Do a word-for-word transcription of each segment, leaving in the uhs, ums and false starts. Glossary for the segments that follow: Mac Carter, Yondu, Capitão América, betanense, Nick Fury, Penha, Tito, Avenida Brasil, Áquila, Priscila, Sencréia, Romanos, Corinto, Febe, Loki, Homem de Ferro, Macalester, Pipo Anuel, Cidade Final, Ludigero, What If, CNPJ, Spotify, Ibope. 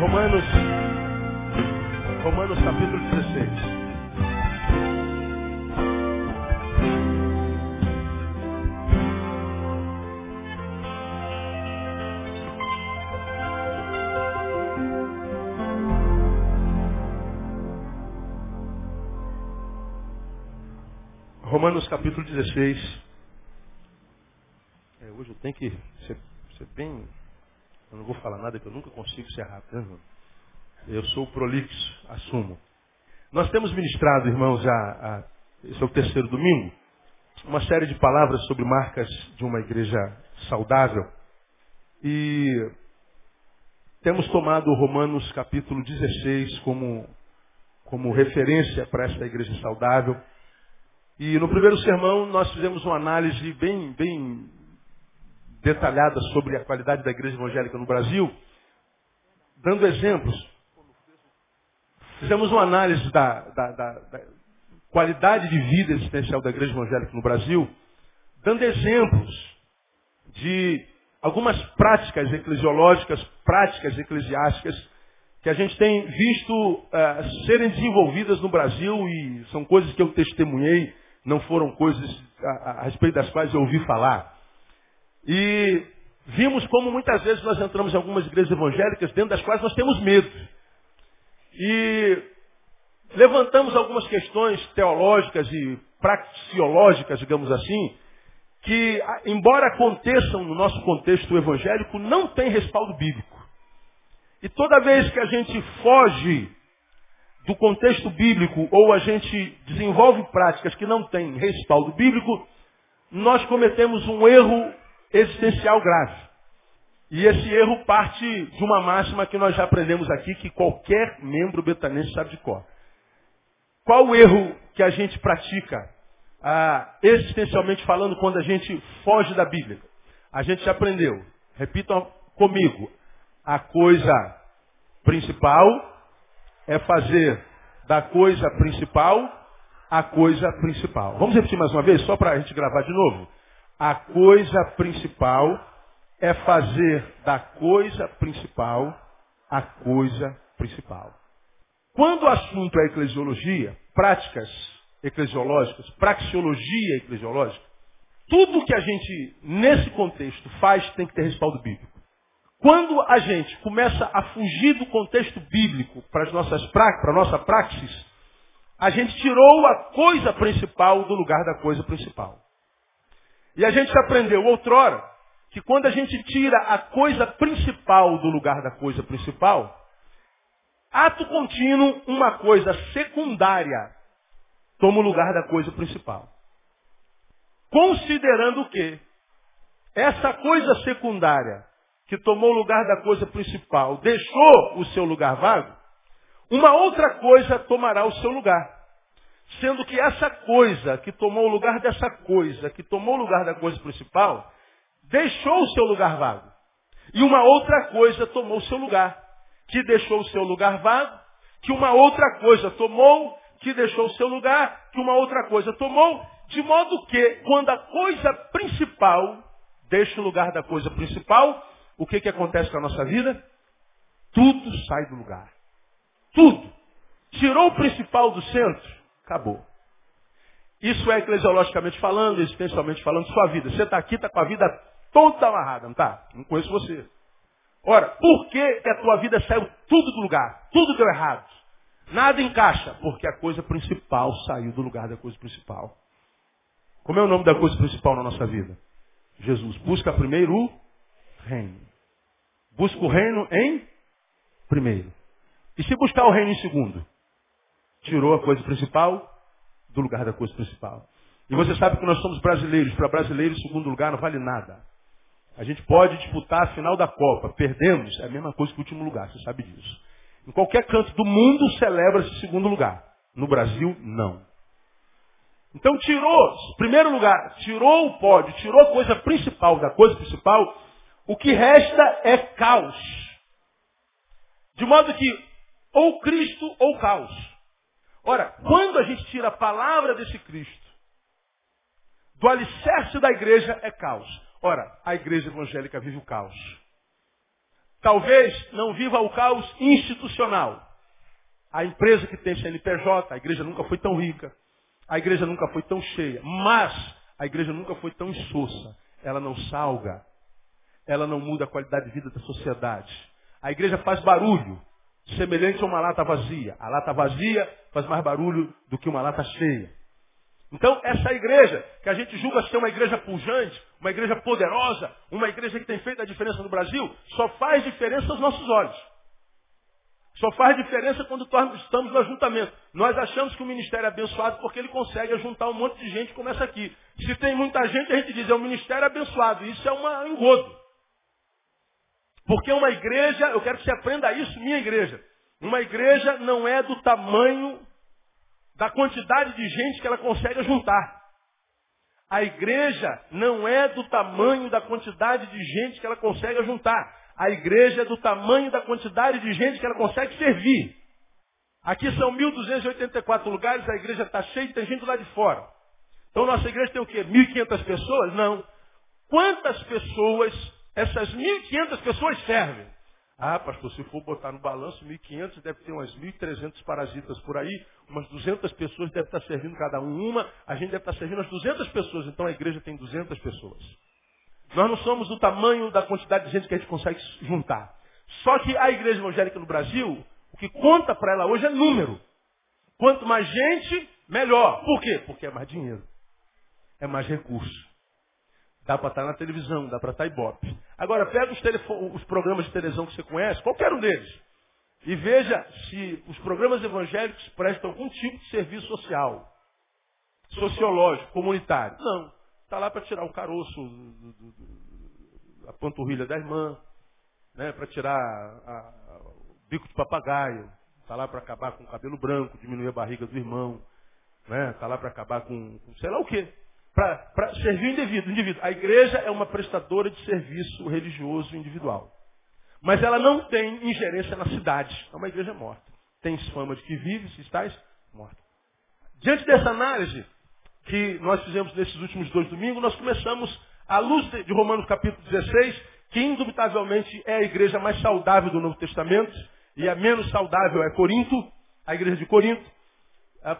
Romanos, Romanos capítulo dezesseis. Romanos capítulo dezesseis. É, hoje eu tenho que ser, ser bem... Eu não vou falar nada que eu nunca consigo ser rápido, né? Eu sou prolixo, assumo. Nós temos ministrado, irmãos, a, a, esse é o terceiro domingo, uma série de palavras sobre marcas de uma igreja saudável. E temos tomado Romanos capítulo dezesseis como, como referência para essa igreja saudável. E no primeiro sermão nós fizemos uma análise bem... bem detalhada sobre a qualidade da igreja evangélica no Brasil, dando exemplos. Fizemos uma análise da, da, da, da qualidade de vida existencial da igreja evangélica no Brasil, dando exemplos de algumas práticas eclesiológicas, práticas eclesiásticas, que a gente tem visto uh, serem desenvolvidas no Brasil, e são coisas que eu testemunhei, não foram coisas a, a respeito das quais eu ouvi falar. E vimos como muitas vezes nós entramos em algumas igrejas evangélicas dentro das quais nós temos medo. E levantamos algumas questões teológicas e praxiológicas, digamos assim, que, embora aconteçam no nosso contexto evangélico, não tem respaldo bíblico. E toda vez que a gente foge do contexto bíblico ou a gente desenvolve práticas que não têm respaldo bíblico, nós cometemos um erro existencial grave. E esse erro parte de uma máxima que nós já aprendemos aqui, que qualquer membro betanense sabe de cor. Qual o erro que a gente pratica, ah, existencialmente falando, quando a gente foge da Bíblia? A gente já aprendeu. Repitam comigo. A coisa principal é fazer da coisa principal a coisa principal. Vamos repetir mais uma vez, só para a gente gravar de novo? A coisa principal é fazer da coisa principal a coisa principal. Quando o assunto é eclesiologia, práticas eclesiológicas, praxeologia eclesiológica, tudo que a gente, nesse contexto, faz tem que ter respaldo bíblico. Quando a gente começa a fugir do contexto bíblico para as nossas pra, para a nossa praxis, a gente tirou a coisa principal do lugar da coisa principal. E a gente aprendeu outrora que quando a gente tira a coisa principal do lugar da coisa principal, ato contínuo, uma coisa secundária toma o lugar da coisa principal. Considerando que essa coisa secundária que tomou o lugar da coisa principal deixou o seu lugar vago, uma outra coisa tomará o seu lugar. Sendo que essa coisa que tomou o lugar dessa coisa, que tomou o lugar da coisa principal, deixou o seu lugar vago. E uma outra coisa tomou o seu lugar, que deixou o seu lugar vago, que uma outra coisa tomou, que deixou o seu lugar, que uma outra coisa tomou, de modo que, quando a coisa principal deixa o lugar da coisa principal, o que que acontece com a nossa vida? Tudo sai do lugar. Tudo. Tirou o principal do centro. Acabou. Isso é eclesiologicamente falando, existencialmente falando, sua vida. Você está aqui, está com a vida toda amarrada, não está? Não conheço você. Ora, por que a tua vida saiu tudo do lugar? Tudo deu errado. Nada encaixa. Porque a coisa principal saiu do lugar da coisa principal. Como é o nome da coisa principal na nossa vida? Jesus. Busca primeiro o reino. Busca o reino em primeiro. E se buscar o reino em segundo? Tirou a coisa principal do lugar da coisa principal. E você sabe que nós somos brasileiros. Para brasileiros, segundo lugar não vale nada. A gente pode disputar a final da Copa. Perdemos, é a mesma coisa que o último lugar. Você sabe disso. Em qualquer canto do mundo celebra-se segundo lugar. No Brasil, não. Então tirou, primeiro lugar, tirou o pódio, tirou a coisa principal da coisa principal. O que resta é caos. De modo que ou Cristo ou caos. Ora, quando a gente tira a palavra desse Cristo, do alicerce da igreja é caos. Ora, a igreja evangélica vive o caos. Talvez não viva o caos institucional. A empresa que tem C N P J, a igreja nunca foi tão rica, a igreja nunca foi tão cheia, mas a igreja nunca foi tão insossa. Ela não salga, ela não muda a qualidade de vida da sociedade. A igreja faz barulho, semelhante a uma lata vazia. A lata vazia faz mais barulho do que uma lata cheia. Então, essa igreja, que a gente julga ser uma igreja pujante, uma igreja poderosa, uma igreja que tem feito a diferença no Brasil, só faz diferença aos nossos olhos. Só faz diferença quando estamos no ajuntamento. Nós achamos que o ministério é abençoado porque ele consegue ajuntar um monte de gente como essa aqui. Se tem muita gente, a gente diz, é um ministério abençoado. Isso é um engodo. Porque uma igreja, eu quero que você aprenda isso, minha igreja. Uma igreja não é do tamanho da quantidade de gente que ela consegue ajuntar. A igreja não é do tamanho da quantidade de gente que ela consegue ajuntar. A igreja é do tamanho da quantidade de gente que ela consegue servir. Aqui são mil duzentos e oitenta e quatro lugares, a igreja está cheia e tem gente lá de fora. Então nossa igreja tem o quê? mil e quinhentas pessoas? Não. Quantas pessoas, essas mil e quinhentas pessoas servem? Ah, pastor, se for botar no balanço, mil e quinhentas deve ter umas mil e trezentos parasitas por aí, umas duzentas pessoas deve estar servindo cada um uma, a gente deve estar servindo as duzentas pessoas, então a igreja tem duzentas pessoas. Nós não somos do tamanho da quantidade de gente que a gente consegue juntar. Só que a igreja evangélica no Brasil, o que conta para ela hoje é número. Quanto mais gente, melhor. Por quê? Porque é mais dinheiro. É mais recurso. Dá para estar na televisão, dá para estar Ibope. Agora, pega os, os programas de televisão que você conhece, qualquer um deles, e veja se os programas evangélicos prestam algum tipo de serviço social, sociológico, comunitário. Não. Está lá para tirar o caroço, a panturrilha da irmã, né, para tirar a, a, o bico de papagaio, está lá para acabar com o cabelo branco, diminuir a barriga do irmão, né, está lá para acabar com, com sei lá o quê, para servir o indivíduo, o indivíduo. A igreja é uma prestadora de serviço religioso individual, mas ela não tem ingerência na cidade. É uma igreja morta. Tem fama de que vive, se estás, morta. Diante dessa análise que nós fizemos nesses últimos dois domingos, nós começamos, à luz de Romanos capítulo dezesseis, que indubitavelmente é a igreja mais saudável do Novo Testamento, e a menos saudável é Corinto, a igreja de Corinto.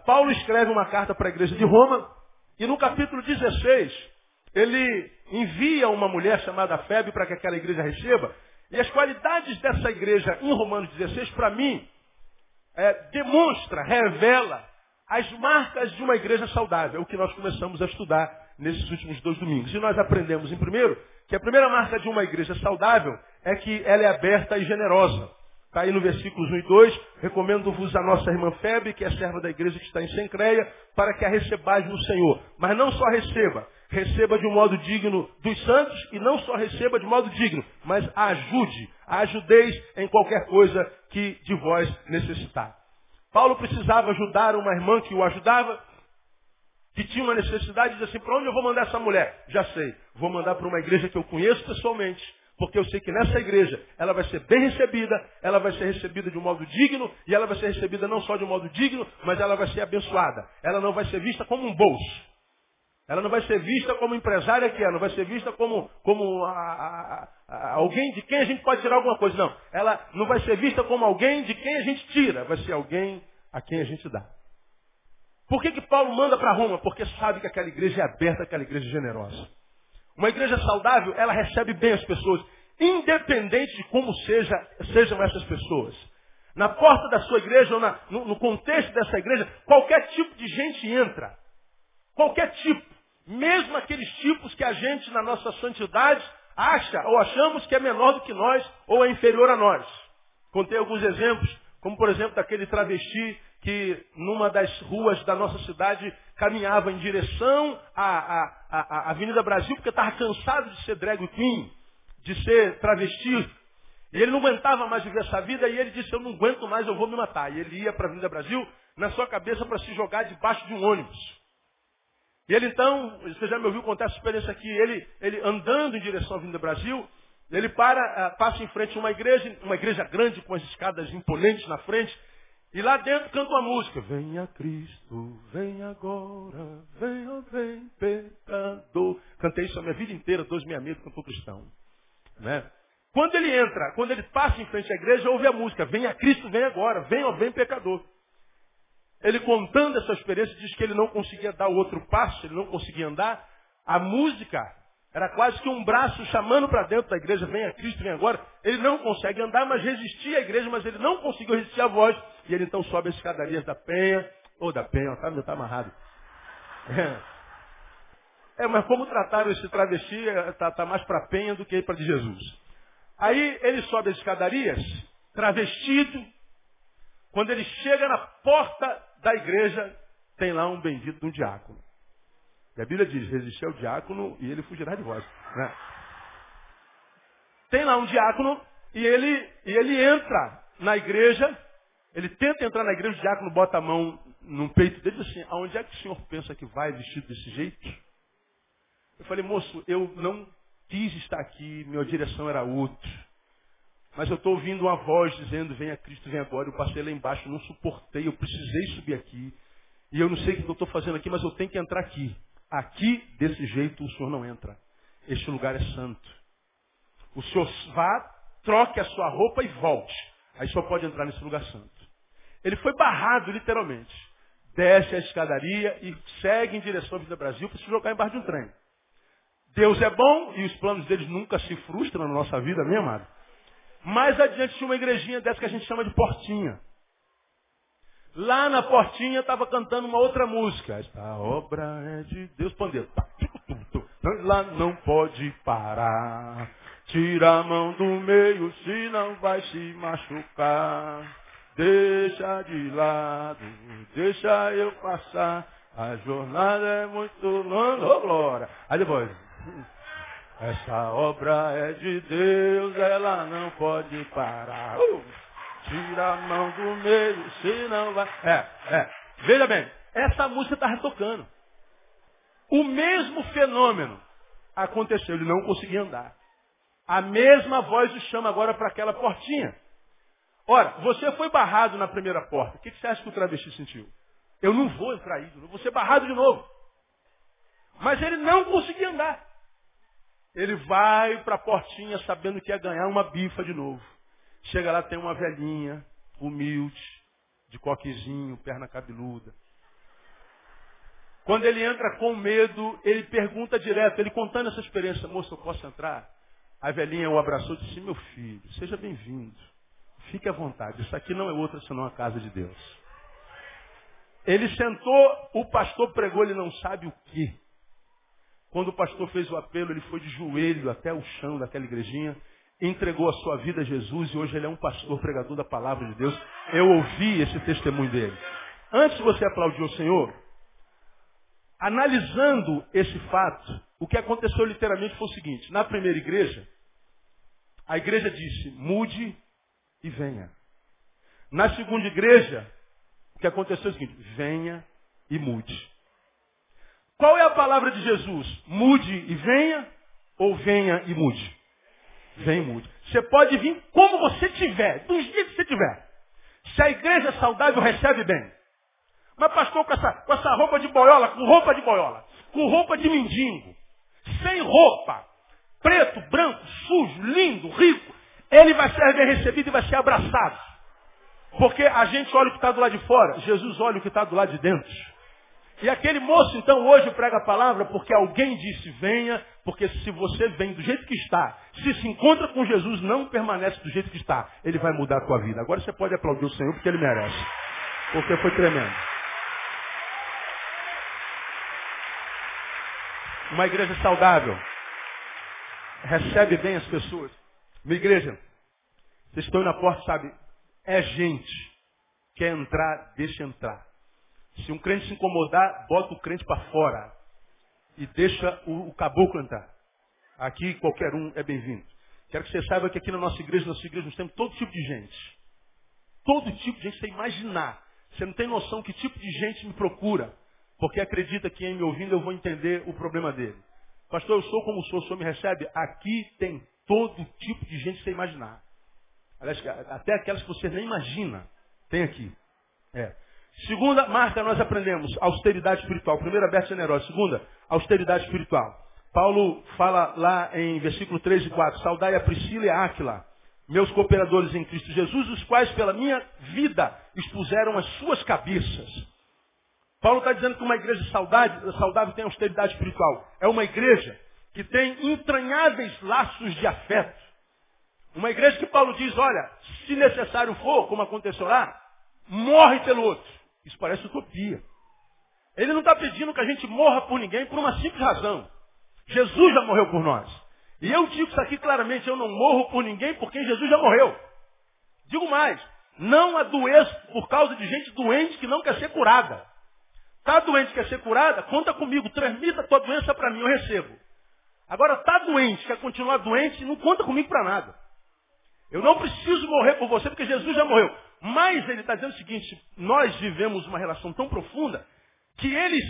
Paulo escreve uma carta para a igreja de Roma, e no capítulo dezesseis, ele envia uma mulher chamada Febe para que aquela igreja receba, e as qualidades dessa igreja em Romanos dezesseis, para mim, é, demonstra, revela, as marcas de uma igreja saudável, é o que nós começamos a estudar nesses últimos dois domingos. E nós aprendemos, em primeiro, que a primeira marca de uma igreja saudável é que ela é aberta e generosa. Está aí no versículos um e dois, recomendo-vos a nossa irmã Febe, que é serva da igreja que está em Sencréia, para que a recebais no Senhor. Mas não só receba, receba de um modo digno dos santos, e não só receba de modo digno, mas ajude, ajudeis em qualquer coisa que de vós necessitar. Paulo precisava ajudar uma irmã que o ajudava, que tinha uma necessidade, e diz assim, para onde eu vou mandar essa mulher? Já sei, vou mandar para uma igreja que eu conheço pessoalmente, porque eu sei que nessa igreja ela vai ser bem recebida, ela vai ser recebida de um modo digno, e ela vai ser recebida não só de um modo digno, mas ela vai ser abençoada. Ela não vai ser vista como um bolso. Ela não vai ser vista como empresária que é, não vai ser vista como, como a, a, a, alguém de quem a gente pode tirar alguma coisa. Não, ela não vai ser vista como alguém de quem a gente tira, vai ser alguém a quem a gente dá. Por que que Paulo manda para Roma? Porque sabe que aquela igreja é aberta, aquela igreja é generosa. Uma igreja saudável, ela recebe bem as pessoas, independente de como seja, sejam essas pessoas. Na porta da sua igreja, ou na, no, no contexto dessa igreja, qualquer tipo de gente entra. Qualquer tipo. Mesmo aqueles tipos que a gente, na nossa santidade, acha ou achamos que é menor do que nós ou é inferior a nós. Contei alguns exemplos, como por exemplo daquele travesti que numa das ruas da nossa cidade caminhava em direção à, à, à, à Avenida Brasil porque estava cansado de ser drag queen, de ser travesti. E ele não aguentava mais viver essa vida e ele disse, eu não aguento mais, eu vou me matar. E ele ia para a Avenida Brasil na sua cabeça para se jogar debaixo de um ônibus. E ele então, você já me ouviu contar essa experiência aqui, ele, ele andando em direção à Avenida Brasil, ele para, passa em frente a uma igreja, uma igreja grande com as escadas imponentes na frente, e lá dentro canta uma música. Venha Cristo, vem agora, venha, vem pecador. Cantei isso a minha vida inteira, doze meia medo, cantor cristão. Né? Quando ele entra, quando ele passa em frente à igreja, ouve a música. Venha Cristo, vem agora. Venha, ó bem pecador. Ele contando essa experiência, diz que ele não conseguia dar o outro passo, ele não conseguia andar. A música era quase que um braço chamando para dentro da igreja. Venha Cristo, vem agora. Ele não consegue andar, mas resistia à igreja, mas ele não conseguiu resistir à voz. E ele então sobe as escadarias da Penha. Ou da Penha, tá, meu, tá amarrado. É, é, mas como trataram esse travesti, tá, tá mais para Penha do que para de Jesus. Aí ele sobe as escadarias, travestido. Quando ele chega na porta da igreja, tem lá um bendito de um diácono. E a Bíblia diz, resistir ao diácono e ele fugirá de vós. Né? Tem lá um diácono e ele, e ele entra na igreja, ele tenta entrar na igreja, o diácono bota a mão no peito dele e diz assim, aonde é que o senhor pensa que vai vestido desse jeito? Eu falei, moço, eu não quis estar aqui, minha direção era outra. Mas eu estou ouvindo uma voz dizendo, venha Cristo, vem agora. Eu passei lá embaixo, não suportei, eu precisei subir aqui. E eu não sei o que eu estou fazendo aqui, mas eu tenho que entrar aqui. Aqui, desse jeito, o senhor não entra. Este lugar é santo. O senhor vá, troque a sua roupa e volte. Aí só pode entrar nesse lugar santo. Ele foi barrado, literalmente. Desce a escadaria e segue em direção à Avenida Brasil para se jogar embaixo de um trem. Deus é bom e os planos deles nunca se frustram na nossa vida, minha amada. Mais adiante tinha uma igrejinha dessa que a gente chama de Portinha. Lá na Portinha estava cantando uma outra música. A obra é de Deus. Pandeiro. Lá não pode parar. Tira a mão do meio, se não vai se machucar. Deixa de lado, deixa eu passar. A jornada é muito longa, ô glória. Aí depois. Essa obra é de Deus, ela não pode parar. Uh, tira a mão do meio, se não vai... É, é. Veja bem, essa música estava tocando. O mesmo fenômeno aconteceu, ele não conseguia andar. A mesma voz o chama agora para aquela portinha. Ora, você foi barrado na primeira porta. O que você acha que o travesti sentiu? Eu não vou entrar aí, eu vou ser barrado de novo. Mas ele não conseguia andar. Ele vai para a portinha sabendo que ia ganhar uma bifa de novo. Chega lá, tem uma velhinha, humilde, de coquezinho, perna cabeluda. Quando ele entra com medo, ele pergunta direto, ele contando essa experiência, moça, eu posso entrar? A velhinha o abraçou e disse, meu filho, seja bem-vindo. Fique à vontade, isso aqui não é outra senão a casa de Deus. Ele sentou, o pastor pregou, ele não sabe o quê. Quando o pastor fez o apelo, ele foi de joelho até o chão daquela igrejinha, entregou a sua vida a Jesus e hoje ele é um pastor, pregador da palavra de Deus. Eu ouvi esse testemunho dele. Antes de você aplaudir o Senhor, analisando esse fato, o que aconteceu literalmente foi o seguinte. Na primeira igreja, a igreja disse, mude e venha. Na segunda igreja, o que aconteceu é o seguinte, venha e mude. Qual é a palavra de Jesus? Mude e venha ou venha e mude? Venha e mude. Você pode vir como você tiver, dos dias que você tiver. Se a igreja é saudável, recebe bem. Mas pastor, com essa, com essa roupa de boiola, com roupa de boiola, com roupa de mendigo, sem roupa, preto, branco, sujo, lindo, rico, ele vai ser bem recebido e vai ser abraçado. Porque a gente olha o que está do lado de fora, Jesus olha o que está do lado de dentro. E aquele moço, então, hoje prega a palavra porque alguém disse, venha, porque se você vem do jeito que está, se se encontra com Jesus, não permanece do jeito que está. Ele vai mudar a tua vida. Agora você pode aplaudir o Senhor porque Ele merece. Porque foi tremendo. Uma igreja saudável recebe bem as pessoas. Minha igreja, vocês estão na porta, sabe? É gente. Quer entrar, deixa entrar. Se um crente se incomodar, bota o crente para fora e deixa o, o caboclo entrar. Aqui qualquer um é bem-vindo. Quero que você saiba que aqui na nossa igreja, na nossa igreja, nós temos todo tipo de gente. Todo tipo de gente, você imaginar. Você não tem noção que tipo de gente me procura, porque acredita que em me ouvindo eu vou entender o problema dele. Pastor, eu sou como sou, o senhor me recebe? Aqui tem todo tipo de gente que você imaginar. Aliás, até aquelas que você nem imagina, tem aqui. É. Segunda marca, nós aprendemos austeridade espiritual. Primeira, aberta generosa. Segunda, austeridade espiritual. Paulo fala lá em versículo três e quatro, saudai a Priscila e a Áquila, meus cooperadores em Cristo Jesus, os quais pela minha vida expuseram as suas cabeças. Paulo está dizendo que uma igreja saudável, saudável tem austeridade espiritual. É uma igreja que tem entranháveis laços de afeto. Uma igreja que Paulo diz, olha, se necessário for, como aconteceu lá, morre pelo outro. Isso parece utopia. Ele não está pedindo que a gente morra por ninguém por uma simples razão. Jesus já morreu por nós. E eu digo isso aqui claramente, eu não morro por ninguém por quem Jesus já morreu. Digo mais, não adoeço por causa de gente doente que não quer ser curada. Está doente, quer ser curada? Conta comigo, transmita a tua doença para mim, eu recebo. Agora, está doente, quer continuar doente? Não conta comigo para nada. Eu não preciso morrer por você, porque Jesus já morreu. Mas ele está dizendo o seguinte, nós vivemos uma relação tão profunda que eles,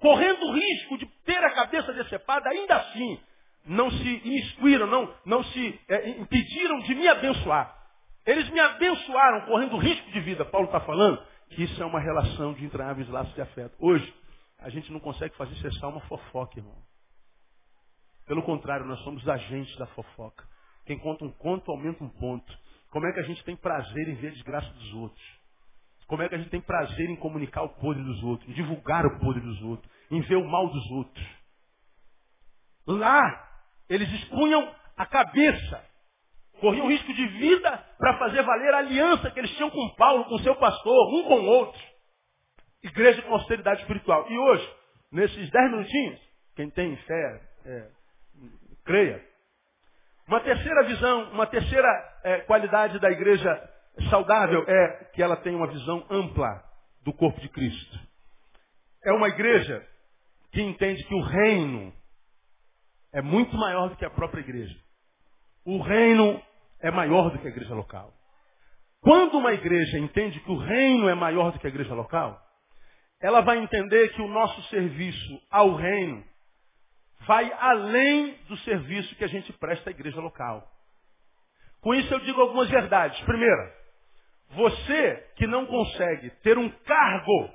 correndo o risco de ter a cabeça decepada, ainda assim, não se imiscuíram, não, não se é, impediram de me abençoar. Eles me abençoaram, correndo risco de vida, Paulo está falando. Isso é uma relação de entranháveis laços de afeto. Hoje, a gente não consegue fazer cessar uma fofoca, irmão. Pelo contrário, nós somos agentes da fofoca. Quem conta um conto, aumenta um ponto. Como é que a gente tem prazer em ver a desgraça dos outros? Como é que a gente tem prazer em comunicar o podre dos outros, em divulgar o podre dos outros, em ver o mal dos outros? Lá, eles expunham a cabeça, corriam risco de vida para fazer valer a aliança que eles tinham com Paulo, com seu pastor, um com o outro. Igreja com austeridade espiritual. E hoje, nesses dez minutinhos, quem tem fé, é, creia. Uma terceira visão, uma terceira é, qualidade da igreja saudável é que ela tem uma visão ampla do corpo de Cristo. É uma igreja que entende que o reino é muito maior do que a própria igreja. O reino é maior do que a igreja local. Quando uma igreja entende que o reino é maior do que a igreja local, ela vai entender que o nosso serviço ao reino vai além do serviço que a gente presta à igreja local. Com isso eu digo algumas verdades. Primeira, você que não consegue ter um cargo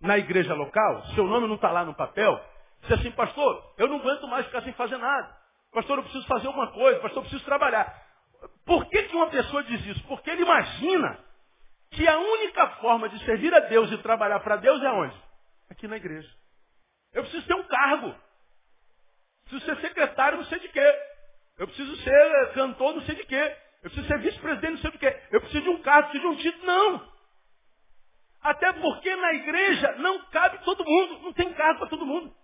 na igreja local, seu nome não está lá no papel, diz assim, pastor, eu não aguento mais ficar sem fazer nada. Pastor, eu preciso fazer alguma coisa. Pastor, eu preciso trabalhar. Por que que uma pessoa diz isso? Porque ele imagina que a única forma de servir a Deus e trabalhar para Deus é onde? Aqui na igreja. Eu preciso ter um cargo. Preciso ser secretário, não sei de quê. Eu preciso ser cantor, não sei de quê. Eu preciso ser vice-presidente, não sei de quê. Eu preciso de um cargo, preciso de um título. Não. Até porque na igreja não cabe todo mundo. Não tem cargo para todo mundo.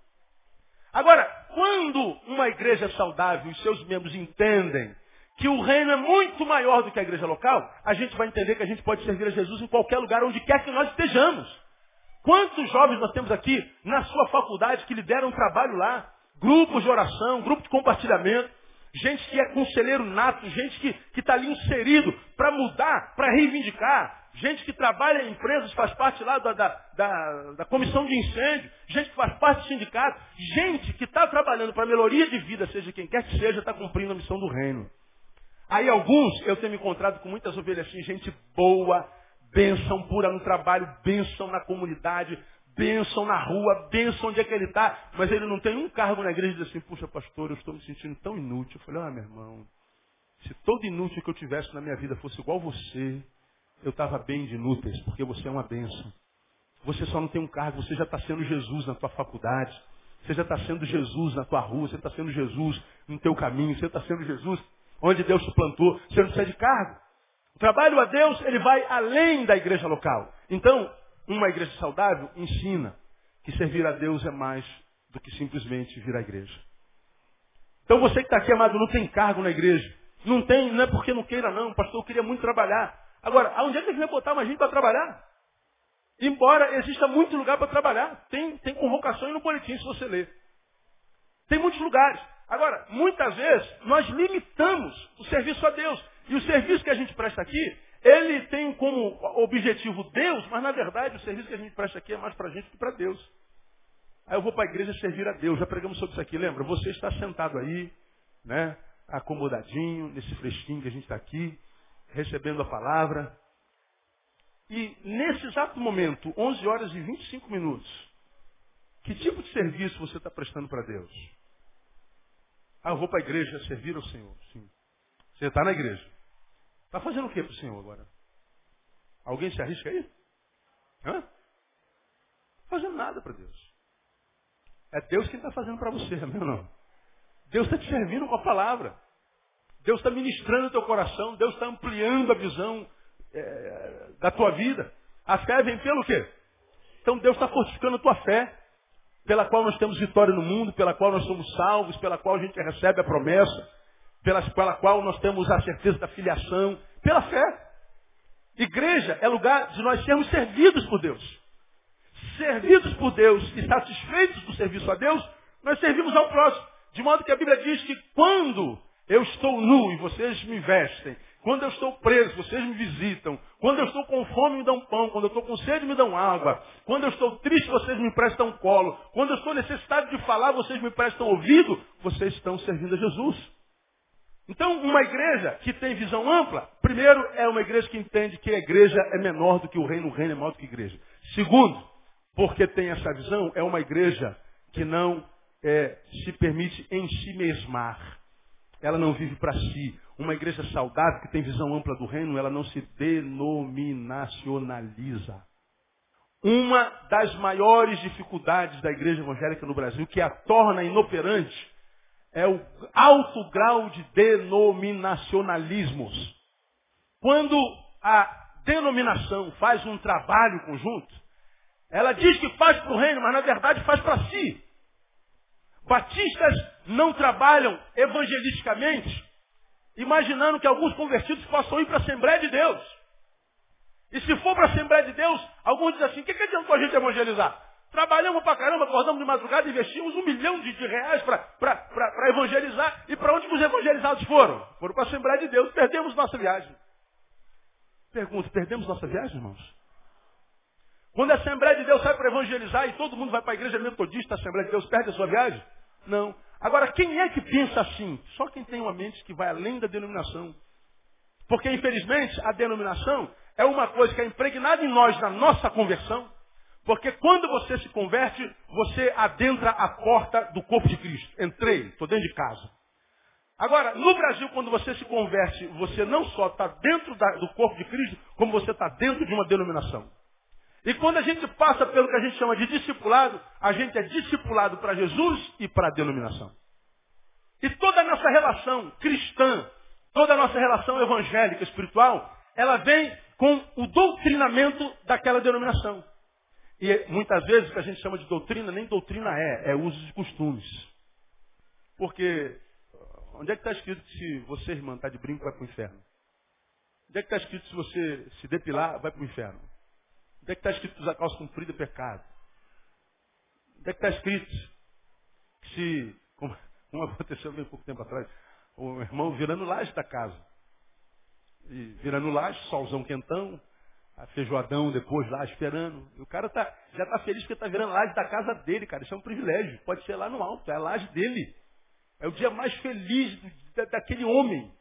Agora, quando uma igreja saudável e seus membros entendem que o reino é muito maior do que a igreja local, a gente vai entender que a gente pode servir a Jesus em qualquer lugar, onde quer que nós estejamos. Quantos jovens nós temos aqui na sua faculdade que lideram um trabalho lá? Grupos de oração, grupo de compartilhamento, gente que é conselheiro nato, gente que está ali inserido para mudar, para reivindicar. Gente que trabalha em empresas, faz parte lá da, da, da, da comissão de incêndio, gente que faz parte do sindicato, gente que está trabalhando para a melhoria de vida, seja quem quer que seja, está cumprindo a missão do reino. Aí alguns, eu tenho me encontrado com muitas ovelhas assim, gente boa, bênção pura no trabalho, bênção na comunidade, bênção na rua, bênção onde é que ele está, mas ele não tem um cargo na igreja e diz assim, puxa pastor, eu estou me sentindo tão inútil. Eu falei, ah meu irmão, se todo inútil que eu tivesse na minha vida fosse igual você, eu estava bem de inúteis, porque você é uma bênção. Você só não tem um cargo, você já está sendo Jesus na tua faculdade. Você já está sendo Jesus na tua rua, você está sendo Jesus no teu caminho, você está sendo Jesus onde Deus te plantou. Você não precisa de cargo. O trabalho a Deus, ele vai além da igreja local. Então, uma igreja saudável ensina que servir a Deus é mais do que simplesmente vir à igreja. Então você que está aqui, amado, não tem cargo na igreja. Não tem, não é porque não queira não, pastor, eu queria muito trabalhar. Agora, aonde é que a gente vai botar mais gente para trabalhar? Embora exista muito lugar para trabalhar. Tem, tem convocações no boletim, se você ler. Tem muitos lugares. Agora, muitas vezes, nós limitamos o serviço a Deus. E o serviço que a gente presta aqui, ele tem como objetivo Deus, mas, na verdade, o serviço que a gente presta aqui é mais para a gente que para Deus. Aí eu vou para a igreja servir a Deus. Já pregamos sobre isso aqui, lembra? Você está sentado aí, né, acomodadinho, nesse fresquinho que a gente está aqui, recebendo a palavra. E nesse exato momento, onze horas e vinte e cinco minutos, que tipo de serviço você está prestando para Deus? Ah, eu vou para a igreja servir ao Senhor. Sim. Você está na igreja. Está fazendo o que para o Senhor agora? Alguém se arrisca aí? Hã? Não fazendo nada para Deus. É Deus quem está fazendo para você, meu não. Deus está te servindo com a palavra. Deus está ministrando o teu coração. Deus está ampliando a visão é, da tua vida. A fé vem pelo quê? Então Deus está fortificando a tua fé, pela qual nós temos vitória no mundo, pela qual nós somos salvos, pela qual a gente recebe a promessa, pela, pela qual nós temos a certeza da filiação, pela fé. Igreja é lugar de nós sermos servidos por Deus. Servidos por Deus e satisfeitos do serviço a Deus, nós servimos ao próximo. De modo que a Bíblia diz que quando eu estou nu e vocês me vestem, quando eu estou preso, vocês me visitam, quando eu estou com fome, me dão pão, quando eu estou com sede, me dão água, quando eu estou triste, vocês me prestam colo, quando eu estou necessitado de falar, vocês me prestam ouvido, vocês estão servindo a Jesus. Então, uma igreja que tem visão ampla, primeiro, é uma igreja que entende que a igreja é menor do que o reino, o reino é maior do que a igreja. Segundo, porque tem essa visão, é uma igreja que não é, se permite em si mesmar. Ela não vive para si. Uma igreja saudável, que tem visão ampla do reino, ela não se denominacionaliza. Uma das maiores dificuldades da igreja evangélica no Brasil, que a torna inoperante, é o alto grau de denominacionalismos. Quando a denominação faz um trabalho conjunto, ela diz que faz para o reino, mas na verdade faz para si. Batistas não trabalham evangelisticamente, imaginando que alguns convertidos possam ir para a Assembleia de Deus. E se for para a Assembleia de Deus, alguns dizem assim, o que, que adiantou a gente evangelizar? Trabalhamos para caramba, acordamos de madrugada, investimos um milhão de, de reais para evangelizar. E para onde os evangelizados foram? Foram para a Assembleia de Deus. Perdemos nossa viagem. Pergunta, perdemos nossa viagem, irmãos? Quando a Assembleia de Deus sai para evangelizar e todo mundo vai para a igreja metodista, a Assembleia de Deus perde a sua viagem? Não. Agora, quem é que pensa assim? Só quem tem uma mente que vai além da denominação. Porque, infelizmente, a denominação é uma coisa que é impregnada em nós, na nossa conversão. Porque quando você se converte, você adentra a porta do corpo de Cristo. Entrei, estou dentro de casa. Agora, no Brasil, quando você se converte, você não só está dentro da, do corpo de Cristo, como você está dentro de uma denominação. E quando a gente passa pelo que a gente chama de discipulado, a gente é discipulado para Jesus e para a denominação. E toda a nossa relação cristã, toda a nossa relação evangélica, espiritual, ela vem com o doutrinamento daquela denominação. E muitas vezes o que a gente chama de doutrina, nem doutrina é, é uso de costumes. Porque onde é que está escrito que se você, irmã, está de brinco, vai para o inferno? Onde é que está escrito que se você se depilar, vai para o inferno? Onde é que está escrito que usar calça comprida é pecado? Onde é que está escrito que se, como, como aconteceu bem pouco tempo atrás, o irmão virando laje da casa. E virando laje, solzão quentão, a feijoadão depois lá esperando. E o cara tá, já está feliz porque está virando laje da casa dele, cara. Isso é um privilégio. Pode ser lá no alto, é a laje dele. É o dia mais feliz da, daquele homem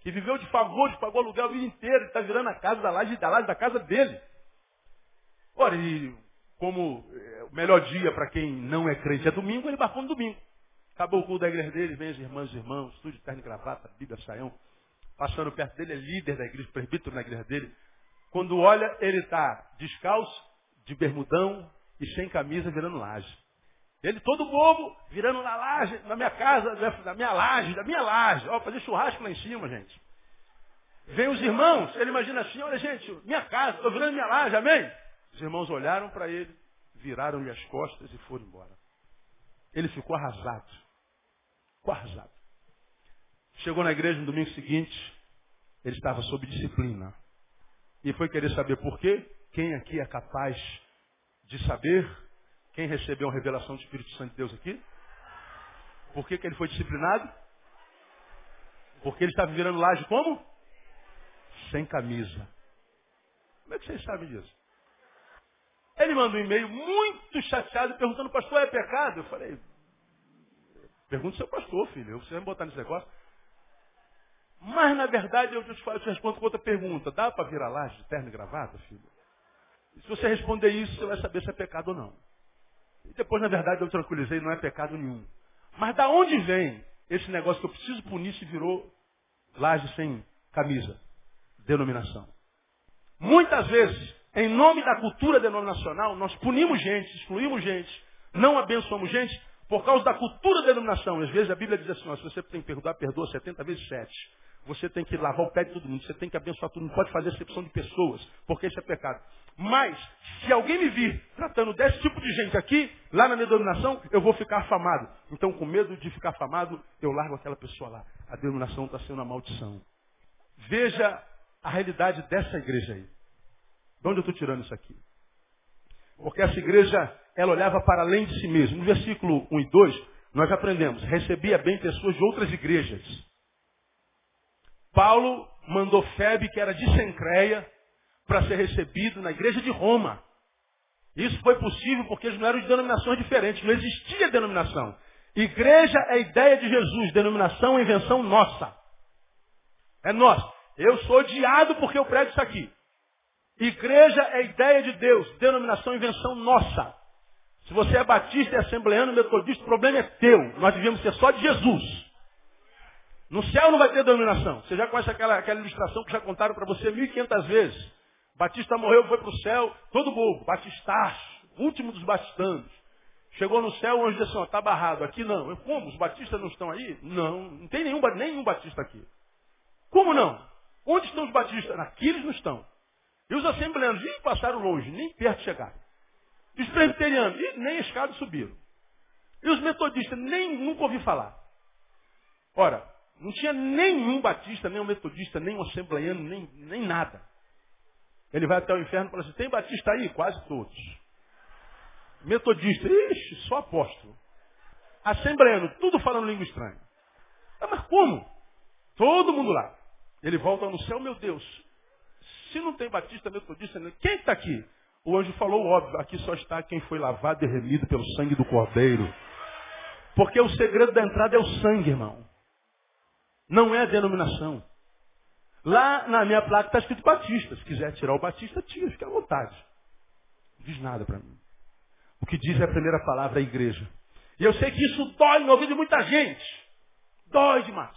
que viveu de favor, de pagou aluguel a vida inteira, está virando a casa da laje, da laje da casa dele. Ora, e como o melhor dia para quem não é crente é domingo, ele marcou no domingo. Acabou o culto da igreja dele, vem as irmãs e irmãos, tudo de terno e gravata, Bíblia, saião. Passando perto dele, é líder da igreja, presbítero na igreja dele. Quando olha, ele está descalço, de bermudão e sem camisa, virando laje. Ele todo bobo, virando na laje, na minha casa, na minha laje, da minha laje. Ó, fazer churrasco lá em cima, gente. Vem os irmãos, ele imagina assim, olha gente, minha casa, estou virando minha laje, amém? Os irmãos olharam para ele, viraram-lhe as costas e foram embora. Ele ficou arrasado. Ficou arrasado. Chegou na igreja no domingo seguinte, ele estava sob disciplina. E foi querer saber por quê. Quem aqui é capaz de saber? Quem recebeu a revelação do Espírito Santo de Deus aqui? Por que que ele foi disciplinado? Porque ele estava virando laje como? Sem camisa. Como é que vocês sabem disso? Ele manda um e-mail muito chateado, perguntando, pastor, é pecado? Eu falei, pergunta ao seu pastor, filho, você vai me botar nesse negócio? Mas, na verdade, eu te, eu te respondo com outra pergunta. Dá para virar laje de terno e gravata, filho? E se você responder isso, você vai saber se é pecado ou não. E depois, na verdade, eu tranquilizei, não é pecado nenhum. Mas da onde vem Esse negócio que eu preciso punir se virou laje sem camisa. Denominação. Muitas vezes, em nome da cultura denominacional, nós punimos gente, excluímos gente, não abençoamos gente por causa da cultura denominação. Às vezes a Bíblia diz assim, ó, se você tem que perdoar, perdoa setenta vezes sete. Você tem que lavar o pé de todo mundo, você tem que abençoar todo mundo, não pode fazer exceção de pessoas, porque isso é pecado. Mas, se alguém me vir tratando desse tipo de gente aqui, lá na minha denominação, eu vou ficar afamado. Então, com medo de ficar afamado, eu largo aquela pessoa lá. A denominação está sendo uma maldição. Veja a realidade dessa igreja aí. De onde eu estou tirando isso aqui? Porque essa igreja, ela olhava para além de si mesma. No versículo um e dois, nós aprendemos, recebia bem pessoas de outras igrejas. Paulo mandou Febe, que era de Sencréia, para ser recebido na igreja de Roma. Isso foi possível porque eles não eram de denominações diferentes, não existia denominação. Igreja é a ideia de Jesus, denominação é invenção nossa. É nossa. Eu sou odiado porque eu prego isso aqui. Igreja é a ideia de Deus, denominação é invenção nossa. Se você é batista, é assembleano, metodista, o problema é teu. Nós devemos ser só de Jesus. No céu não vai ter denominação. Você já conhece aquela, aquela ilustração que já contaram para você mil e quinhentas vezes. Batista morreu, foi para o céu, todo bobo, batistaço, último dos batistanos. Chegou no céu, o anjo disse, ó, está barrado, aqui não. Eu, como? Os batistas não estão aí? Não, não tem nenhum, nenhum batista aqui. Como não? Onde estão os batistas? Aqui eles não estão. E os assembleanos? Ih, passaram longe, nem perto chegaram. E os presbiterianos? Ih, nem a escada subiram. E os metodistas? Nem, nunca ouvi falar. Ora, não tinha nenhum batista, nenhum metodista, nenhum assembleano, nem, nem nada. Ele vai até o inferno e fala assim, tem batista aí? Quase todos. Metodista, ixi, só apóstolo. Assembleano, tudo falando língua estranha. Ah, mas como? Todo mundo lá. Ele volta no céu, meu Deus. Se não tem batista, metodista, quem está aqui? O anjo falou, óbvio, aqui só está quem foi lavado e remido pelo sangue do Cordeiro. Porque o segredo da entrada é o sangue, irmão. Não é a denominação. Lá na minha placa está escrito batista. Se quiser tirar o batista, tira, fica à vontade. Não diz nada para mim. O que diz é a primeira palavra, a igreja. E eu sei que isso dói no ouvido de muita gente. Dói demais.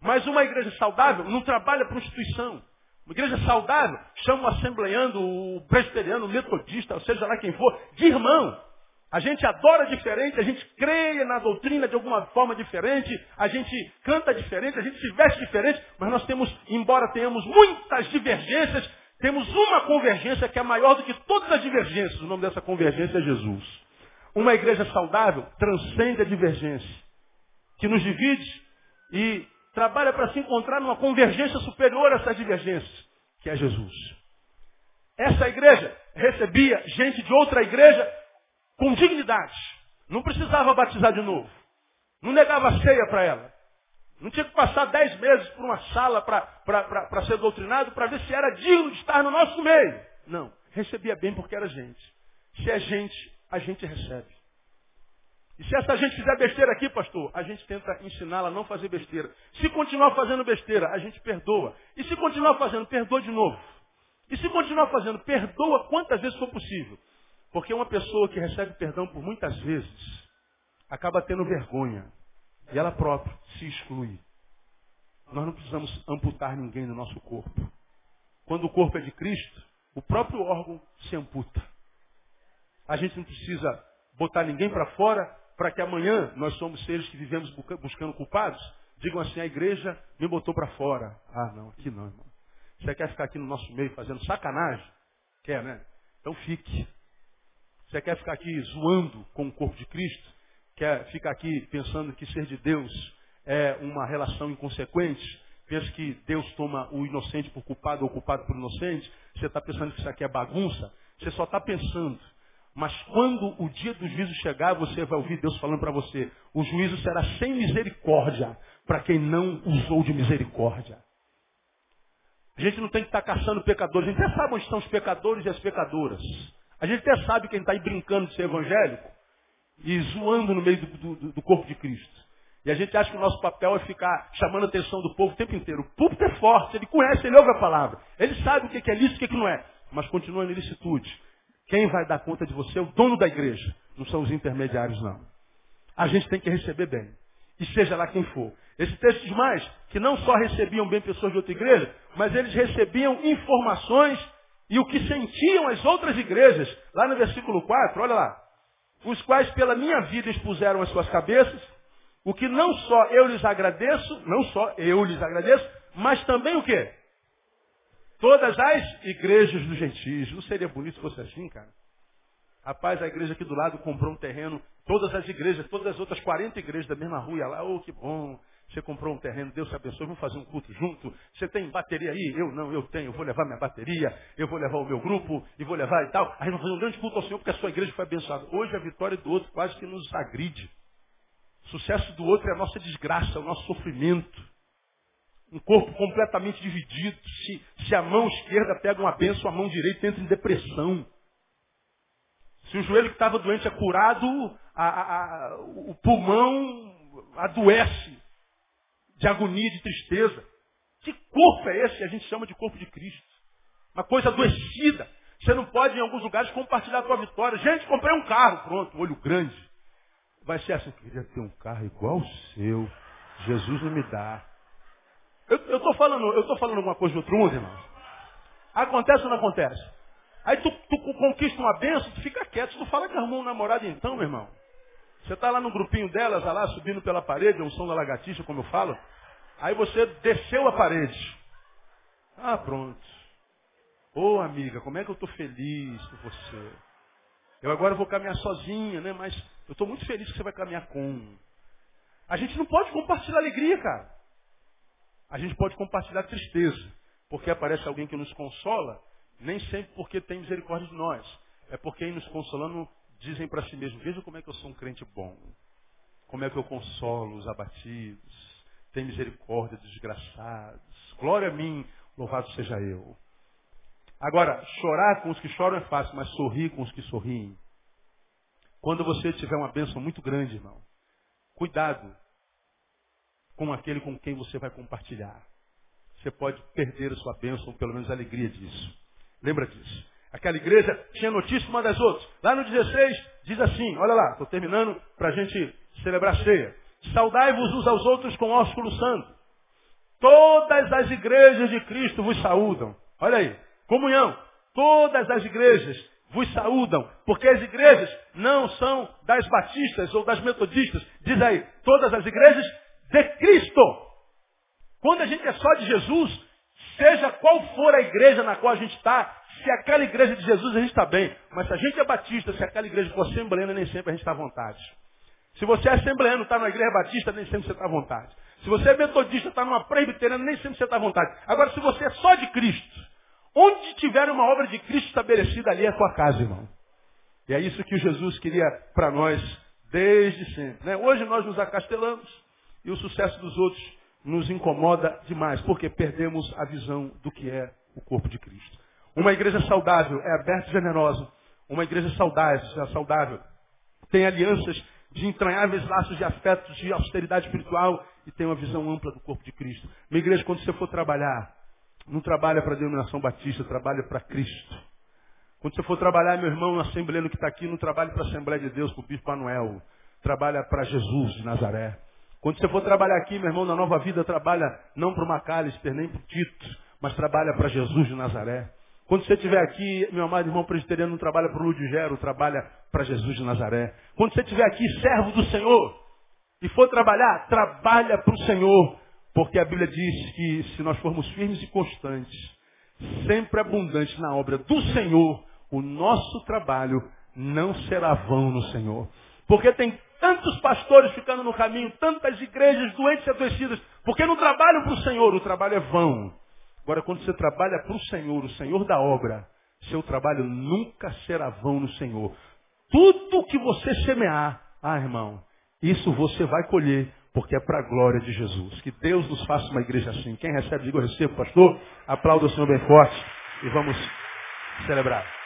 Mas uma igreja saudável não trabalha para instituição. Uma igreja saudável chama o assembleando, o presbiteriano, o metodista, ou seja lá quem for, de irmão. A gente adora diferente, a gente crê na doutrina de alguma forma diferente, a gente canta diferente, a gente se veste diferente, mas nós temos, embora tenhamos muitas divergências, temos uma convergência que é maior do que todas as divergências. O nome dessa convergência é Jesus. Uma igreja saudável transcende a divergência, que nos divide e trabalha para se encontrar numa convergência superior a essas divergências, que é Jesus. Essa igreja recebia gente de outra igreja com dignidade. Não precisava batizar de novo. Não negava a ceia para ela. Não tinha que passar dez meses por uma sala para ser doutrinado, para ver se era digno de estar no nosso meio. Não. Recebia bem porque era gente. Se é gente, a gente recebe. E se essa gente fizer besteira aqui, pastor, a gente tenta ensiná-la a não fazer besteira. Se continuar fazendo besteira, a gente perdoa. E se continuar fazendo, perdoa de novo. E se continuar fazendo, perdoa quantas vezes for possível. Porque uma pessoa que recebe perdão por muitas vezes acaba tendo vergonha. E ela própria se exclui. Nós não precisamos amputar ninguém no nosso corpo. Quando o corpo é de Cristo, o próprio órgão se amputa. A gente não precisa botar ninguém para fora para que amanhã nós somos seres que vivemos buscando culpados. Digam assim, a igreja me botou para fora. Ah, não, aqui não, irmão. Você quer ficar aqui no nosso meio fazendo sacanagem? Quer, né? Então fique. Você quer ficar aqui zoando com o corpo de Cristo? Quer ficar aqui pensando que ser de Deus é uma relação inconsequente? Pensa que Deus toma o inocente por culpado ou o culpado por inocente? Você está pensando que isso aqui é bagunça? Você só está pensando. Mas quando o dia do juízo chegar, você vai ouvir Deus falando para você, o juízo será sem misericórdia para quem não usou de misericórdia. A gente não tem que estar tá caçando pecadores. A gente até sabe onde estão os pecadores e as pecadoras. A gente até sabe quem está aí brincando de ser evangélico e zoando no meio do, do, do corpo de Cristo. E a gente acha que o nosso papel é ficar chamando a atenção do povo o tempo inteiro. O púlpito é forte, ele conhece, ele ouve a palavra. Ele sabe o que é lícito e o que não é. Mas continua na ilicitude. Quem vai dar conta de você é o dono da igreja. Não são os intermediários, não. A gente tem que receber bem. e seja lá quem for. Esse texto diz mais que não só recebiam bem pessoas de outra igreja, mas eles recebiam informações e o que sentiam as outras igrejas. Lá no versículo quatro, olha lá. Os quais pela minha vida expuseram as suas cabeças, o que não só eu lhes agradeço, não só eu lhes agradeço, mas também o quê? Todas as igrejas dos gentios. Não seria bonito se fosse assim, cara? Rapaz, a igreja aqui do lado comprou um terreno, todas as igrejas, todas as outras quarenta igrejas da mesma rua, lá, oh, que bom, você comprou um terreno, Deus te abençoe, vamos fazer um culto junto, você tem bateria aí? Eu não, eu tenho, eu vou levar minha bateria, eu vou levar o meu grupo, e vou levar e tal, aí vamos fazer um grande culto ao Senhor, porque a sua igreja foi abençoada. Hoje a vitória do outro quase que nos agride. O sucesso do outro é a nossa desgraça, é o nosso sofrimento. Um corpo completamente dividido. Se, se a mão esquerda pega uma bênção, a mão direita entra em depressão. Se o joelho que estava doente é curado, a, a, a, o pulmão adoece de agonia, de tristeza. Que corpo é esse que a gente chama de corpo de Cristo? Uma coisa adoecida. Você não pode, em alguns lugares, compartilhar a tua vitória. Gente, comprei um carro. Pronto, olho grande. Vai ser assim, queria ter um carro igual o seu. Jesus não me dá. Eu estou falando, eu tô falando alguma coisa de outro mundo, irmão? Acontece ou não acontece? Aí tu, tu conquista uma bênção, tu fica quieto. Tu fala que arrumou um namorado então, meu irmão. Você está lá no grupinho delas, lá subindo pela parede, é um som da lagartixa, como eu falo. Aí você desceu a parede. Ah, pronto. Ô, oh, amiga, como é que eu estou feliz com você. Eu agora vou caminhar sozinha, né? Mas eu estou muito feliz que você vai caminhar com. A gente não pode compartilhar alegria, cara. A gente pode compartilhar tristeza. Porque aparece alguém que nos consola, nem sempre porque tem misericórdia de nós. É porque, nos consolando, dizem para si mesmos, veja como é que eu sou um crente bom. Como é que eu consolo os abatidos. Tem misericórdia dos desgraçados. Glória a mim, louvado seja eu. Agora, chorar com os que choram é fácil, mas sorrir com os que sorriem. Quando você tiver uma bênção muito grande, irmão, cuidado com aquele com quem você vai compartilhar. Você pode perder a sua bênção, ou pelo menos a alegria disso. Lembra disso. Aquela igreja tinha notícia uma das outras. Lá no dezesseis, diz assim, olha lá, estou terminando para a gente celebrar a ceia. Saudai-vos uns aos outros com ósculo santo. Todas as igrejas de Cristo vos saúdam. Olha aí, comunhão. Todas as igrejas vos saúdam, porque as igrejas não são das batistas ou das metodistas. Diz aí, todas as igrejas de Cristo. Quando a gente é só de Jesus, seja qual for a igreja na qual a gente está, se aquela igreja de Jesus a gente está bem. Mas se a gente é batista, se aquela igreja for assembleana, nem sempre a gente está à vontade. Se você é assembleano, está numa igreja batista, nem sempre você está à vontade. Se você é metodista, está numa presbiteriana, nem sempre você está à vontade. Agora, se você é só de Cristo, onde tiver uma obra de Cristo estabelecida, ali é a tua casa, irmão. E é isso que Jesus queria para nós desde sempre, né? Hoje nós nos acastelamos e o sucesso dos outros nos incomoda demais, porque perdemos a visão do que é o corpo de Cristo. Uma igreja saudável é aberta e generosa. Uma igreja saudável, saudável tem alianças de entranháveis laços de afeto, de austeridade espiritual e tem uma visão ampla do corpo de Cristo. Uma igreja, quando você for trabalhar, não trabalha para a denominação batista, trabalha para Cristo. Quando você for trabalhar, meu irmão, no assembleano que está aqui, não trabalha para a Assembleia de Deus, para o Pipo Anuel. Trabalha para Jesus de Nazaré. Quando você for trabalhar aqui, meu irmão, na Nova Vida, trabalha não para o Macalester, nem para o Tito, mas trabalha para Jesus de Nazaré. Quando você estiver aqui, meu amado irmão presbiteriano, não trabalha para o Ludigero, trabalha para Jesus de Nazaré. Quando você estiver aqui, servo do Senhor, e for trabalhar, trabalha para o Senhor. Porque a Bíblia diz que se nós formos firmes e constantes, sempre abundantes na obra do Senhor, o nosso trabalho não será vão no Senhor. Porque tem tantos pastores ficando no caminho, tantas igrejas doentes e adoecidas, porque não trabalham para o Senhor, o trabalho é vão. Agora, quando você trabalha para o Senhor, o Senhor da obra, seu trabalho nunca será vão no Senhor. Tudo que você semear, ah, irmão, isso você vai colher. Porque é para a glória de Jesus. Que Deus nos faça uma igreja assim. Quem recebe, diga eu recebo, pastor. Aplauda o Senhor bem forte e vamos celebrar.